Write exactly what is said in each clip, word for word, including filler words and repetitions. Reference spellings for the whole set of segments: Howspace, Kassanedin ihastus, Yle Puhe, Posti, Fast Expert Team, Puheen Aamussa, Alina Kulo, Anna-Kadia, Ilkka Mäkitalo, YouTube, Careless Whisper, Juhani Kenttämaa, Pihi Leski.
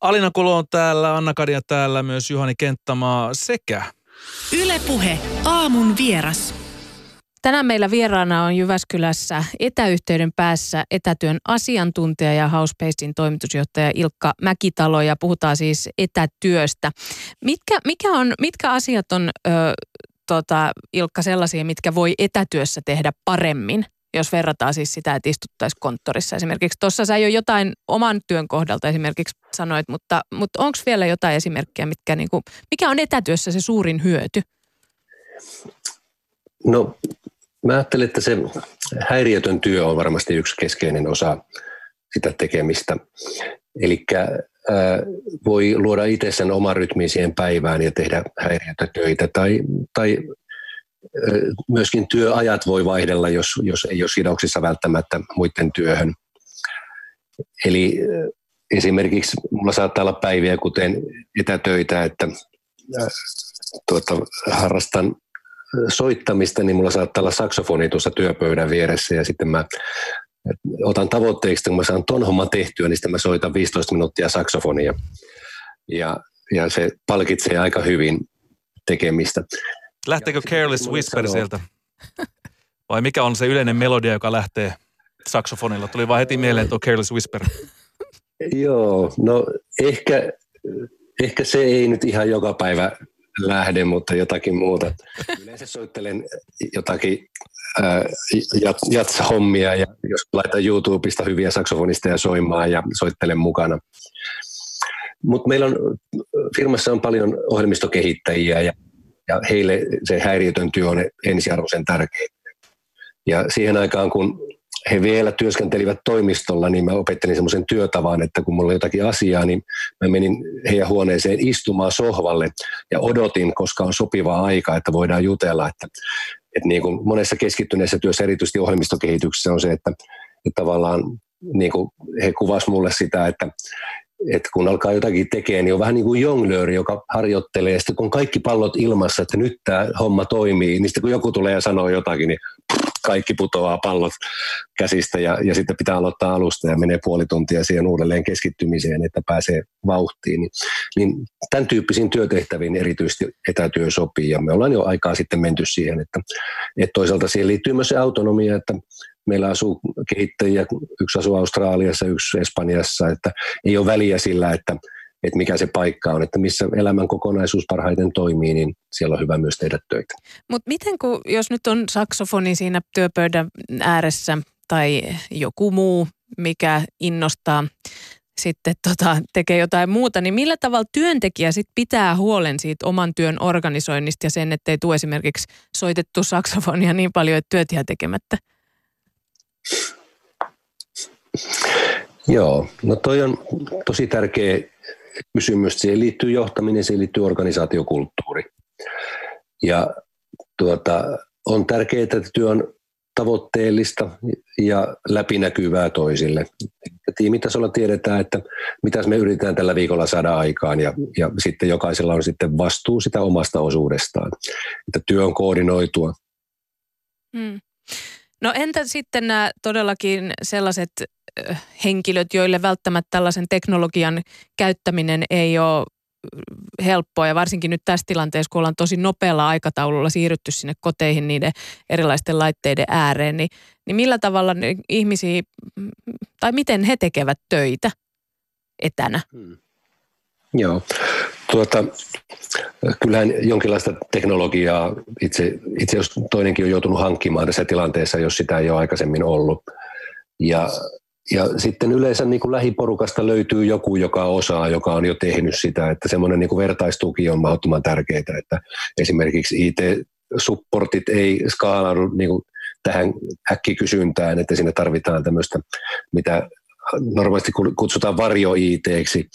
Alina Kulo on täällä, Anna-Kadia täällä, myös Juhani Kenttämaa sekä Yle Puhe, aamun vieras. Tänään meillä vieraana on Jyväskylässä etäyhteyden päässä etätyön asiantuntija ja Howspacen toimitusjohtaja Ilkka Mäkitalo, ja puhutaan siis etätyöstä. Mitkä, mikä on, mitkä asiat on, ö, tota, Ilkka, sellaisia, mitkä voi etätyössä tehdä paremmin, jos verrataan siis sitä, että istuttaisiin konttorissa esimerkiksi? Tuossa sä jo jotain oman työn kohdalta esimerkiksi sanoit, mutta, mutta onko vielä jotain esimerkkiä, mitkä, niin kuin, mikä on etätyössä se suurin hyöty? No, mä ajattelen, että se häiriötön työ on varmasti yksi keskeinen osa sitä tekemistä. Eli voi luoda itse sen oman rytmin siihen päivään ja tehdä häiriötä töitä. Tai, tai ää, myöskin työajat voi vaihdella, jos, jos ei ole sidoksissa välttämättä muiden työhön. Eli ää, esimerkiksi mulla saattaa olla päiviä, kuten etätöitä, että ää, tuota, harrastan soittamista, niin mulla saattaa olla saksofoni tuossa työpöydän vieressä, ja sitten mä otan tavoitteeksi, että kun mä saan ton homman tehtyä, niin sitten mä soitan viisitoista minuuttia saksofonia, ja, ja se palkitsee aika hyvin tekemistä. Lähteekö Careless Whisper sieltä? Vai mikä on se yleinen melodia, joka lähtee saksofonilla? Tuli vaan heti mieleen tuo Careless Whisper. Joo, no ehkä, ehkä se ei nyt ihan joka päivä lähde, mutta jotakin muuta. Yleensä soittelen jotakin ää, jats-hommia, ja jos laitan YouTubesta hyviä saksofonisteja soimaan ja soittelen mukana. Mutta meillä on, firmassa on paljon ohjelmistokehittäjiä, ja, ja heille se häiriötön työ on ensiarvoisen tärkeä. Ja siihen aikaan, kun he vielä työskentelivät toimistolla, niin mä opettelin semmoisen työtavan, että kun mulla oli jotakin asiaa, niin mä menin heidän huoneeseen istumaan sohvalle ja odotin, koska on sopivaa aikaa, että voidaan jutella. Että, että niin kuin monessa keskittyneessä työssä, erityisesti ohjelmistokehityksessä, on se, että, että tavallaan niin kuin he kuvasivat mulle sitä, että, että kun alkaa jotakin tekemään, niin on vähän niin kuin jonglööri, joka harjoittelee, ja sitten kun kaikki pallot ilmassa, että nyt tämä homma toimii, niin sitten kun joku tulee ja sanoo jotakin, niin kaikki putoaa pallot käsistä, ja, ja sitten pitää aloittaa alusta ja menee puoli tuntia siihen uudelleen keskittymiseen, että pääsee vauhtiin. Niin, niin tämän tyyppisiin työtehtäviin erityisesti etätyö sopii, ja me ollaan jo aikaa sitten menty siihen, että, että toisaalta siihen liittyy myös se autonomia, että meillä asuu kehittäjiä, yksi asuu Australiassa, yksi Espanjassa, että ei ole väliä sillä, että, että mikä se paikka on, että missä elämän kokonaisuus parhaiten toimii, niin siellä on hyvä myös tehdä töitä. Mutta miten, kun, jos nyt on saksofoni siinä työpöydän ääressä tai joku muu, mikä innostaa sitten tota, tekee jotain muuta, niin millä tavalla työntekijä sit pitää huolen siitä oman työn organisoinnista ja sen, ettei tule esimerkiksi soitettu saksofonia niin paljon, että työt jää tekemättä? Joo, no toi on tosi tärkeä kysymys. Siihen liittyy johtaminen, siihen liittyy organisaatiokulttuuri. Ja tuota, on tärkeää, että työ on tavoitteellista ja läpinäkyvää toisille. Tiimitasolla tiedetään, että mitä me yritetään tällä viikolla saada aikaan, ja, ja sitten jokaisella on sitten vastuu sitä omasta osuudestaan. Että työ on koordinoitua. Mm. No entä sitten nämä todellakin sellaiset henkilöt, joille välttämättä tällaisen teknologian käyttäminen ei ole helppoa, ja varsinkin nyt tässä tilanteessa, kun ollaan tosi nopealla aikataululla siirrytty sinne koteihin niiden erilaisten laitteiden ääreen, niin, niin millä tavalla ne ihmisiä, tai miten he tekevät töitä etänä? Hmm. Joo, tuota, kyllähän jonkinlaista teknologiaa itse, itse jos toinenkin on joutunut hankkimaan tässä tilanteessa, jos sitä ei ole aikaisemmin ollut. Ja, ja sitten yleensä niin kuin lähiporukasta löytyy joku, joka osaa, joka on jo tehnyt sitä, että semmoinen niin kuin vertaistuki on mahdottoman tärkeää, että esimerkiksi I T-supportit ei skaalaudu niin kuin tähän äkkikysyntään, että siinä tarvitaan tämmöistä, mitä normaalisti kutsutaan varjo-I T:ksi,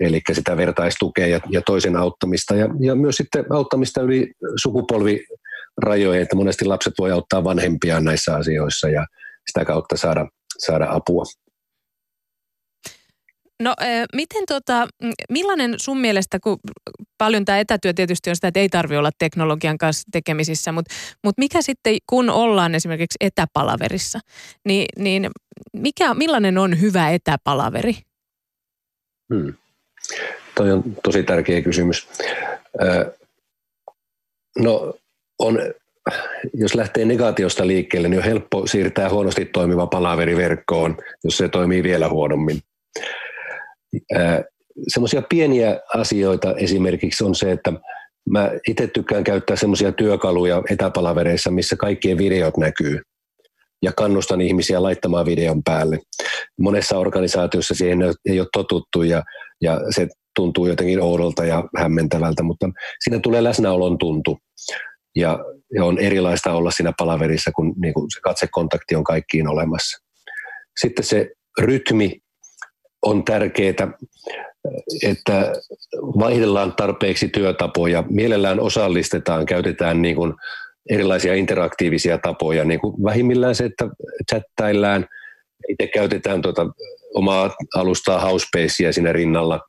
eli sitä vertaistukea ja, ja toisen auttamista, ja, ja myös sitten auttamista yli sukupolvirajoja, että monesti lapset voi auttaa vanhempiaan näissä asioissa ja sitä kautta saada, saada apua. No miten tota, millainen sun mielestä, kun paljon tämä etätyö tietysti on sitä, että ei tarvitse olla teknologian kanssa tekemisissä, mutta, mutta mikä sitten, kun ollaan esimerkiksi etäpalaverissa, niin, niin mikä, millainen on hyvä etäpalaveri? Hmm. Toi on tosi tärkeä kysymys. No, on, jos lähtee negaatiosta liikkeelle, niin on helppo siirtää huonosti toimiva palaveri verkkoon, jos se toimii vielä huonommin. Semmoisia pieniä asioita esimerkiksi on se, että mä itse tykkään käyttää semmoisia työkaluja etäpalavereissa, missä kaikkien videot näkyy. Ja kannustan ihmisiä laittamaan videon päälle. Monessa organisaatiossa siihen ei ole totuttu ja, ja se tuntuu jotenkin oudolta ja hämmentävältä, mutta siinä tulee läsnäolon tuntu. Ja, ja on erilaista olla siinä palaverissa, kun niin kuin se katsekontakti on kaikkiin olemassa. Sitten se rytmi on tärkeää, että vaihdellaan tarpeeksi työtapoja, mielellään osallistetaan, käytetään niin kuin erilaisia interaktiivisia tapoja, niin kuin vähimmillään se, että chattaillaan, itse käytetään tuota omaa alustaa Howspacea siinä rinnalla,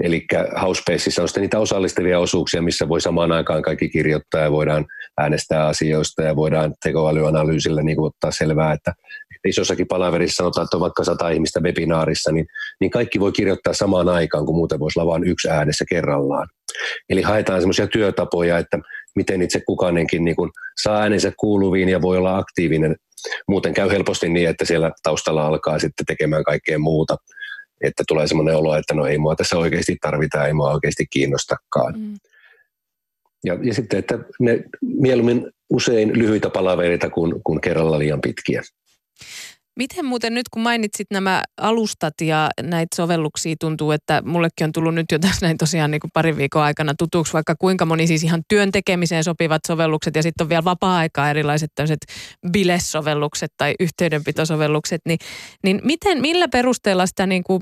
eli Howspacessa on sitten niitä osallistavia osuuksia, missä voi samaan aikaan kaikki kirjoittaa ja voidaan äänestää asioista ja voidaan tekoälyanalyysillä niin kuin ottaa selvää, että isossakin palaverissa sanotaan, että on vaikka sata ihmistä webinaarissa, niin, niin kaikki voi kirjoittaa samaan aikaan, kun muuten voisi olla vain yksi äänessä kerrallaan. Eli haetaan semmoisia työtapoja, että miten itse kukainenkin niin kun saa äänensä kuuluviin ja voi olla aktiivinen. Muuten käy helposti niin, että siellä taustalla alkaa sitten tekemään kaikkea muuta, että tulee semmoinen olo, että no ei mua tässä oikeasti tarvita, ei mua oikeasti kiinnostakaan. Mm. Ja, ja sitten, että ne mieluummin usein lyhyitä palavereita kuin, kuin kerralla liian pitkiä. Miten muuten nyt, kun mainitsit nämä alustat ja näitä sovelluksia, tuntuu, että mullekin on tullut nyt jo tässä näin tosiaan niin kuin parin viikon aikana tutuksi, vaikka kuinka moni siis ihan työn tekemiseen sopivat sovellukset ja sitten on vielä vapaa-aikaa erilaiset tämmöiset bilesovellukset tai yhteydenpitosovellukset, niin, niin miten, millä perusteella sitä niin kuin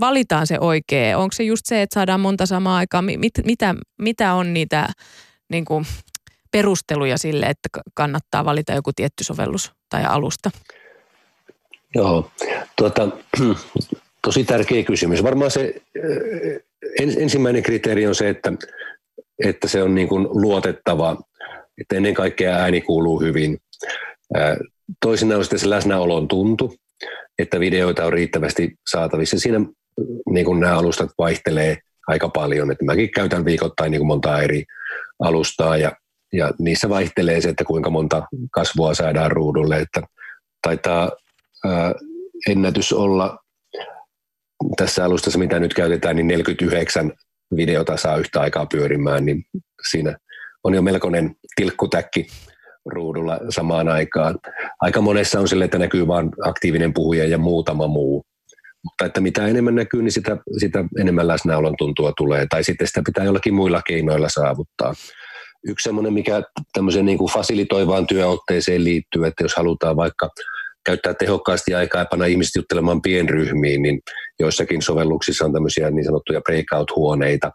valitaan se oikea? Onko se just se, että saadaan monta samaa aikaa? Mit, mitä, mitä on niitä niin kuin perusteluja sille, että kannattaa valita joku tietty sovellus tai alusta? Joo, tuota, tosi tärkeä kysymys. Varmaan se ensimmäinen kriteeri on se, että, että se on niin kuin luotettava, että ennen kaikkea ääni kuuluu hyvin. Toisinaan on sitten se läsnäolon tuntu, että videoita on riittävästi saatavissa. Siinä niin kuin nämä alustat vaihtelee aika paljon. Että mäkin käytän viikoittain niin kuin montaa eri alustaa ja, ja niissä vaihtelee se, että kuinka monta kasvua saadaan ruudulle. Että taitaa ennätys olla tässä alustassa, mitä nyt käytetään, niin neljäkymmentäyhdeksän videota saa yhtä aikaa pyörimään, niin siinä on jo melkoinen tilkkutäkki ruudulla samaan aikaan. Aika monessa on sille, että näkyy vain aktiivinen puhuja ja muutama muu, mutta että mitä enemmän näkyy, niin sitä, sitä enemmän läsnäolon tuntua tulee, tai sitten sitä pitää jollakin muilla keinoilla saavuttaa. Yksi semmoinen, mikä tämmöiseen niin kuin fasilitoivaan työotteeseen liittyy, että jos halutaan vaikka käyttää tehokkaasti aikaa ja panna ihmiset juttelemaan pienryhmiin, niin joissakin sovelluksissa on tämmöisiä niin sanottuja breakout-huoneita,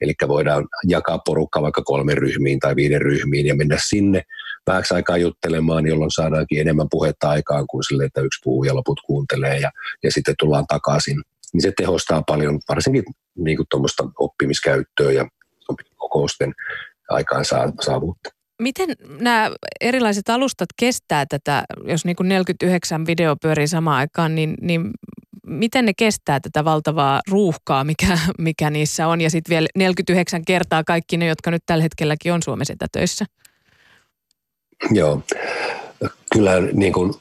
eli voidaan jakaa porukka vaikka kolmen ryhmiin tai viiden ryhmiin ja mennä sinne vähäksi aikaa juttelemaan, jolloin saadaankin enemmän puhetta aikaan kuin silleen, että yksi puhuu ja loput kuuntelee ja, ja sitten tullaan takaisin. Niin se tehostaa paljon varsinkin niin kuin tuommoista oppimiskäyttöä ja kokousten aikaan saavuutta. Miten nämä erilaiset alustat kestää tätä, jos niin kuin neljäkymmentäyhdeksän video pyörii samaan aikaan, niin, niin miten ne kestää tätä valtavaa ruuhkaa, mikä, mikä niissä on? Ja sitten vielä neljäkymmentäyhdeksän kertaa kaikki ne, jotka nyt tällä hetkelläkin on Suomessa etätöissä. Joo, kyllä niin kuin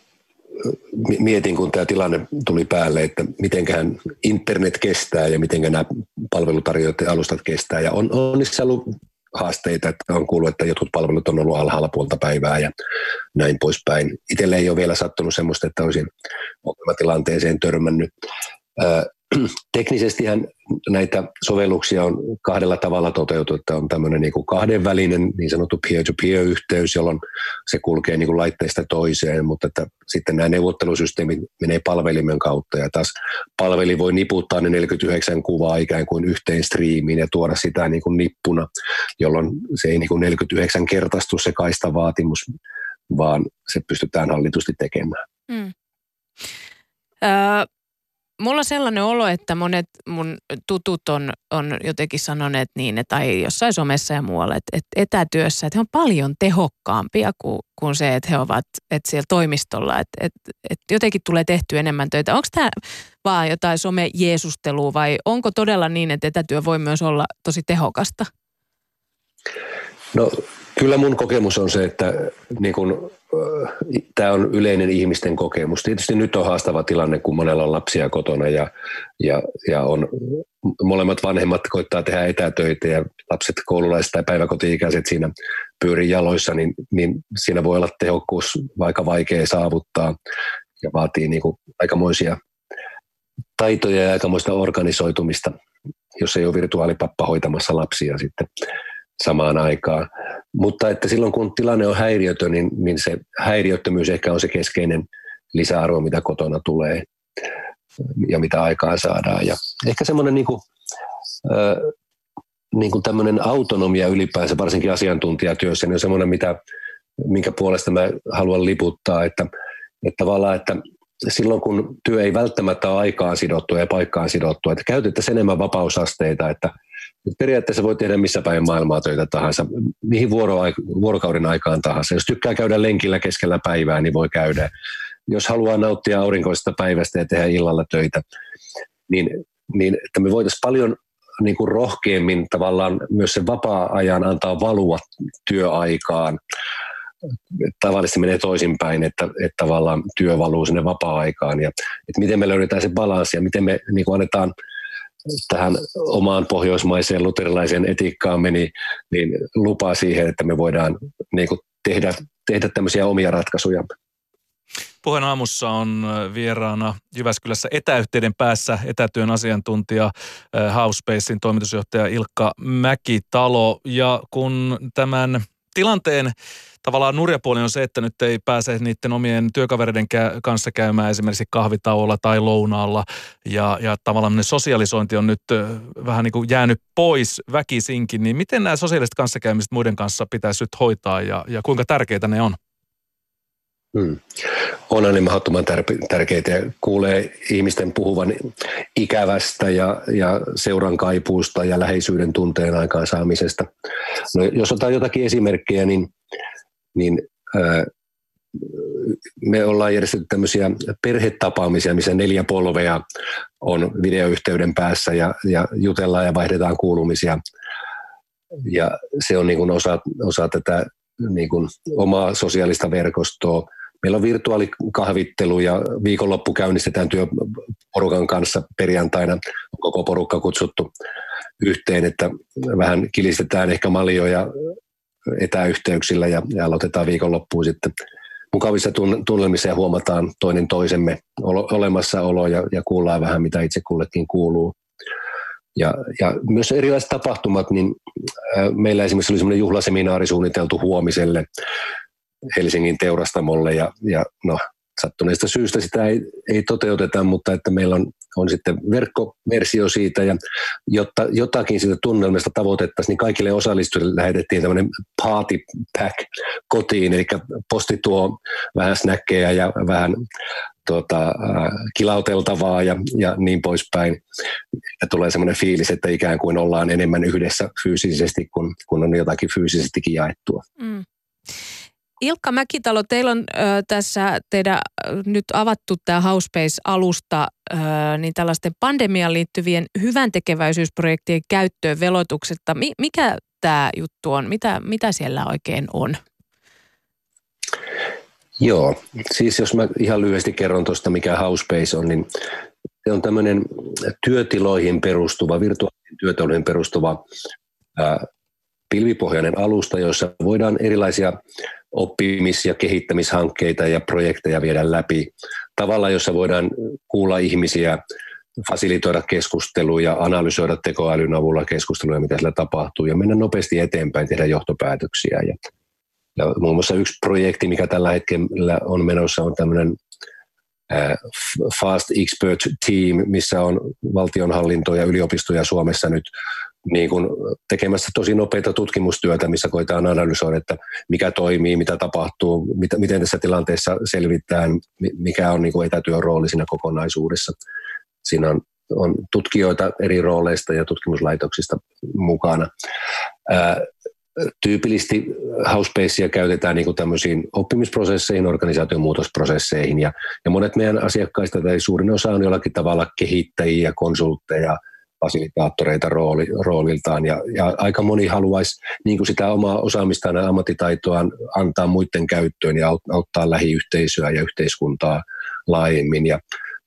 mietin, kun tämä tilanne tuli päälle, että mitenköhän internet kestää ja mitenkä nämä palvelutarjoajien alustat kestää. Ja on, on niissä ollut haasteita, että on kuullut, että jotkut palvelut on ollut alhaalla puolta päivää ja näin poispäin. Itselle ei ole vielä sattunut semmoista, että olisin ongelmatilanteeseen törmännyt. Äh, teknisestihän näitä sovelluksia on kahdella tavalla toteutettu, että on tämmöinen niin kuin kahdenvälinen niin sanottu peer-to-peer-yhteys, jolloin se kulkee niin kuin laitteesta toiseen, mutta että sitten nämä neuvottelusysteemit menee palvelimen kautta ja taas palveli voi niputtaa ne neljäkymmentäyhdeksän kuvaa ikään kuin yhteen striimiin ja tuoda sitä niin kuin nippuna, jolloin se ei niin kuin neljäkymmentäyhdeksän kertaistu se kaistavaatimus, vaan se pystytään hallitusti tekemään. Mm. Äh. mulla on sellainen olo, että monet mun tutut on, on jotenkin sanoneet niin, että tai jossain somessa ja muualla, että, että etätyössä, että he on paljon tehokkaampia kuin, kuin se, että he ovat että siellä toimistolla, että, että, että jotenkin tulee tehty enemmän töitä. Onko tämä vaan jotain somejeesustelua vai onko todella niin, että etätyö voi myös olla tosi tehokasta? No kyllä mun kokemus on se, että niin kun, äh, tämä on yleinen ihmisten kokemus. Tietysti nyt on haastava tilanne, kun monella on lapsia kotona ja, ja, ja on, molemmat vanhemmat koittaa tehdä etätöitä ja lapset, koululaiset tai päiväkoti-ikäiset siinä pyörii jaloissa, niin, niin siinä voi olla tehokkuus aika vaikea saavuttaa ja vaatii niin kun aikamoisia taitoja ja aikamoista organisoitumista, jos ei ole virtuaalipappa hoitamassa lapsia sitten samaan aikaan. Mutta että silloin kun tilanne on häiriötön, niin, niin se häiriöttömyys ehkä on se keskeinen lisäarvo, mitä kotona tulee ja mitä aikaan saadaan. Ja ehkä semmoinen niin kuin, äh, niin kuin tämmöinen autonomia ylipäänsä, varsinkin asiantuntijatyössä, niin on semmoinen, mitä, minkä puolesta mä haluan liputtaa, että, että tavallaan, että silloin kun työ ei välttämättä ole aikaan sidottua ja paikkaan sidottua, että käytettäisiin enemmän vapausasteita, että periaatteessa voi tehdä missä päin maailmaa töitä tahansa, mihin vuoroaik- vuorokauden aikaan tahansa. Jos tykkää käydä lenkillä keskellä päivää, niin voi käydä. Jos haluaa nauttia aurinkoisesta päivästä ja tehdä illalla töitä, niin, niin että me voitaisiin paljon niin kuin rohkeammin tavallaan myös sen vapaa-ajan antaa valua työaikaan. Tavallisesti menee toisinpäin, että, että tavallaan työ valuu sinne vapaa-aikaan. Ja, että miten me löydetään se balanssi ja miten me niin kuin annetaan tähän omaan pohjoismaiseen luterilaiseen etiikkaamme niin, niin lupaa siihen, että me voidaan niin kuin tehdä, tehdä tämmöisiä omia ratkaisuja. Puheen aamussa on vieraana Jyväskylässä etäyhteyden päässä etätyön asiantuntija Howspacein toimitusjohtaja Ilkka Mäkitalo. Ja kun tämän tilanteen tavallaan nurjapuoli on se, että nyt ei pääse niiden omien työkavereiden kanssa käymään esimerkiksi kahvitauolla tai lounaalla. Ja, ja tavallaan ne sosialisointi on nyt vähän niin kuin jäänyt pois väkisinkin. Niin miten nämä sosiaaliset kanssakäymiset muiden kanssa pitäisi nyt hoitaa ja, ja kuinka tärkeitä ne on? Hmm. Onhan ne mahdottoman tärkeitä ja kuulee ihmisten puhuvan ikävästä ja, ja seuran kaipuusta ja läheisyyden tunteen aikaansaamisesta. No, jos otan jotakin esimerkkejä, niin niin äh, me ollaan järjestetty tämmöisiä perhetapaamisia, missä neljä polvea on videoyhteyden päässä ja, ja jutellaan ja vaihdetaan kuulumisia. Ja se on niin kuin osa, osa tätä niin kuin omaa sosiaalista verkostoa. Meillä on virtuaalikahvittelu ja viikonloppu käynnistetään työporukan kanssa perjantaina. Koko porukka kutsuttu yhteen, että vähän kilistetään ehkä maljoja etäyhteyksillä ja, ja aloitetaan viikonloppuun sitten mukavissa tunnelmissa ja huomataan toinen toisemme olemassaolo ja, ja kuullaan vähän, mitä itse kullekin kuuluu. Ja, ja myös erilaiset tapahtumat, niin meillä esimerkiksi oli semmoinen juhlaseminaari suunniteltu huomiselle Helsingin teurastamolle ja, ja no sattuneesta syystä sitä ei, ei toteuteta, mutta että meillä on, on sitten verkkoversio siitä ja jotta jotakin siitä tunnelmasta tavoitettaisiin, niin kaikille osallistujille lähetettiin tämmöinen party pack kotiin, eli posti tuo vähän snäkkejä ja vähän tuota, kilauteltavaa ja, ja niin poispäin. Ja tulee semmoinen fiilis, että ikään kuin ollaan enemmän yhdessä fyysisesti, kun, kun on jotakin fyysisestikin jaettua. Mm. Ilkka Mäkitalo, teillä on ö, tässä teidän nyt avattu tämä Howspace-alusta ö, niin tällaisten pandemiaan liittyvien hyväntekeväisyysprojektien käyttöön veloituksetta. Mi- mikä tämä juttu on? Mitä, mitä siellä oikein on? Joo, siis jos mä ihan lyhyesti kerron tuosta, mikä Howspace on, niin se on tämmöinen työtiloihin perustuva, virtuaalisiin työtiloihin perustuva ö, pilvipohjainen alusta, jossa voidaan erilaisia oppimis- ja kehittämishankkeita ja projekteja viedä läpi tavalla, jossa voidaan kuulla ihmisiä, fasilitoida keskusteluja, analysoida tekoälyn avulla keskusteluja, mitä siellä tapahtuu, ja mennä nopeasti eteenpäin, tehdä johtopäätöksiä. Ja, ja muun muassa yksi projekti, mikä tällä hetkellä on menossa, on tämmöinen äh, Fast Expert Team, missä on valtionhallintoa ja yliopistoja Suomessa nyt niin kuin tekemässä tosi nopeita tutkimustyötä, missä koetaan analysoida, että mikä toimii, mitä tapahtuu, mit, miten tässä tilanteessa selvitään, mikä on niin kuin etätyön rooli siinä kokonaisuudessa. Siinä on, on tutkijoita eri rooleista ja tutkimuslaitoksista mukana. Ää, tyypillisesti Howspacea käytetään niin kuin tämmöisiin oppimisprosesseihin, organisaatiomuutosprosesseihin ja, ja monet meidän asiakkaista tai suurin osa on jollakin tavalla kehittäjiä, konsultteja, fasilitaattoreita rooli, rooliltaan ja, ja aika moni haluaisi niin kuin sitä omaa osaamistaan ja ammattitaitoaan antaa muiden käyttöön ja auttaa lähiyhteisöä ja yhteiskuntaa laajemmin ja,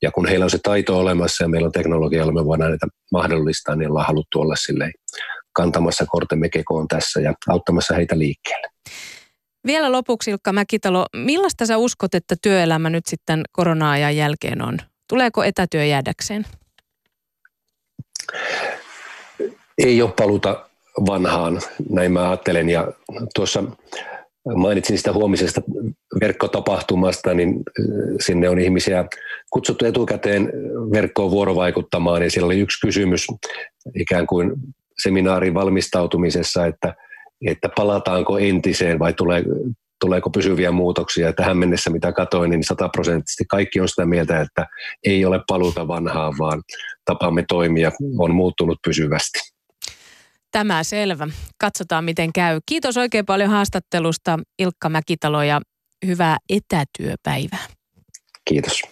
ja kun heillä on se taito olemassa ja meillä on teknologia, jolla me voidaan näitä mahdollistaa, niin ollaan haluttu olla silleen kantamassa kortemme kekoon tässä ja auttamassa heitä liikkeelle. Vielä lopuksi Ilkka Mäkitalo, millaista sä uskot, että työelämä nyt sitten korona-ajan jälkeen on? Tuleeko etätyö jäädäkseen? Ei ole paluta vanhaan, näin mä ajattelen. Ja tuossa mainitsin sitä huomisesta verkkotapahtumasta, niin sinne on ihmisiä kutsuttu etukäteen verkkoon vuorovaikuttamaan. Ja siellä oli yksi kysymys ikään kuin seminaarin valmistautumisessa, että, että palataanko entiseen vai tulee, tuleeko pysyviä muutoksia. Tähän mennessä, mitä katsoin, niin sataprosenttisesti kaikki on sitä mieltä, että ei ole paluuta vanhaan, vaan tapamme toimia on muuttunut pysyvästi. Tämä selvä. Katsotaan, miten käy. Kiitos oikein paljon haastattelusta, Ilkka Mäkitalo, ja hyvää etätyöpäivää. Kiitos.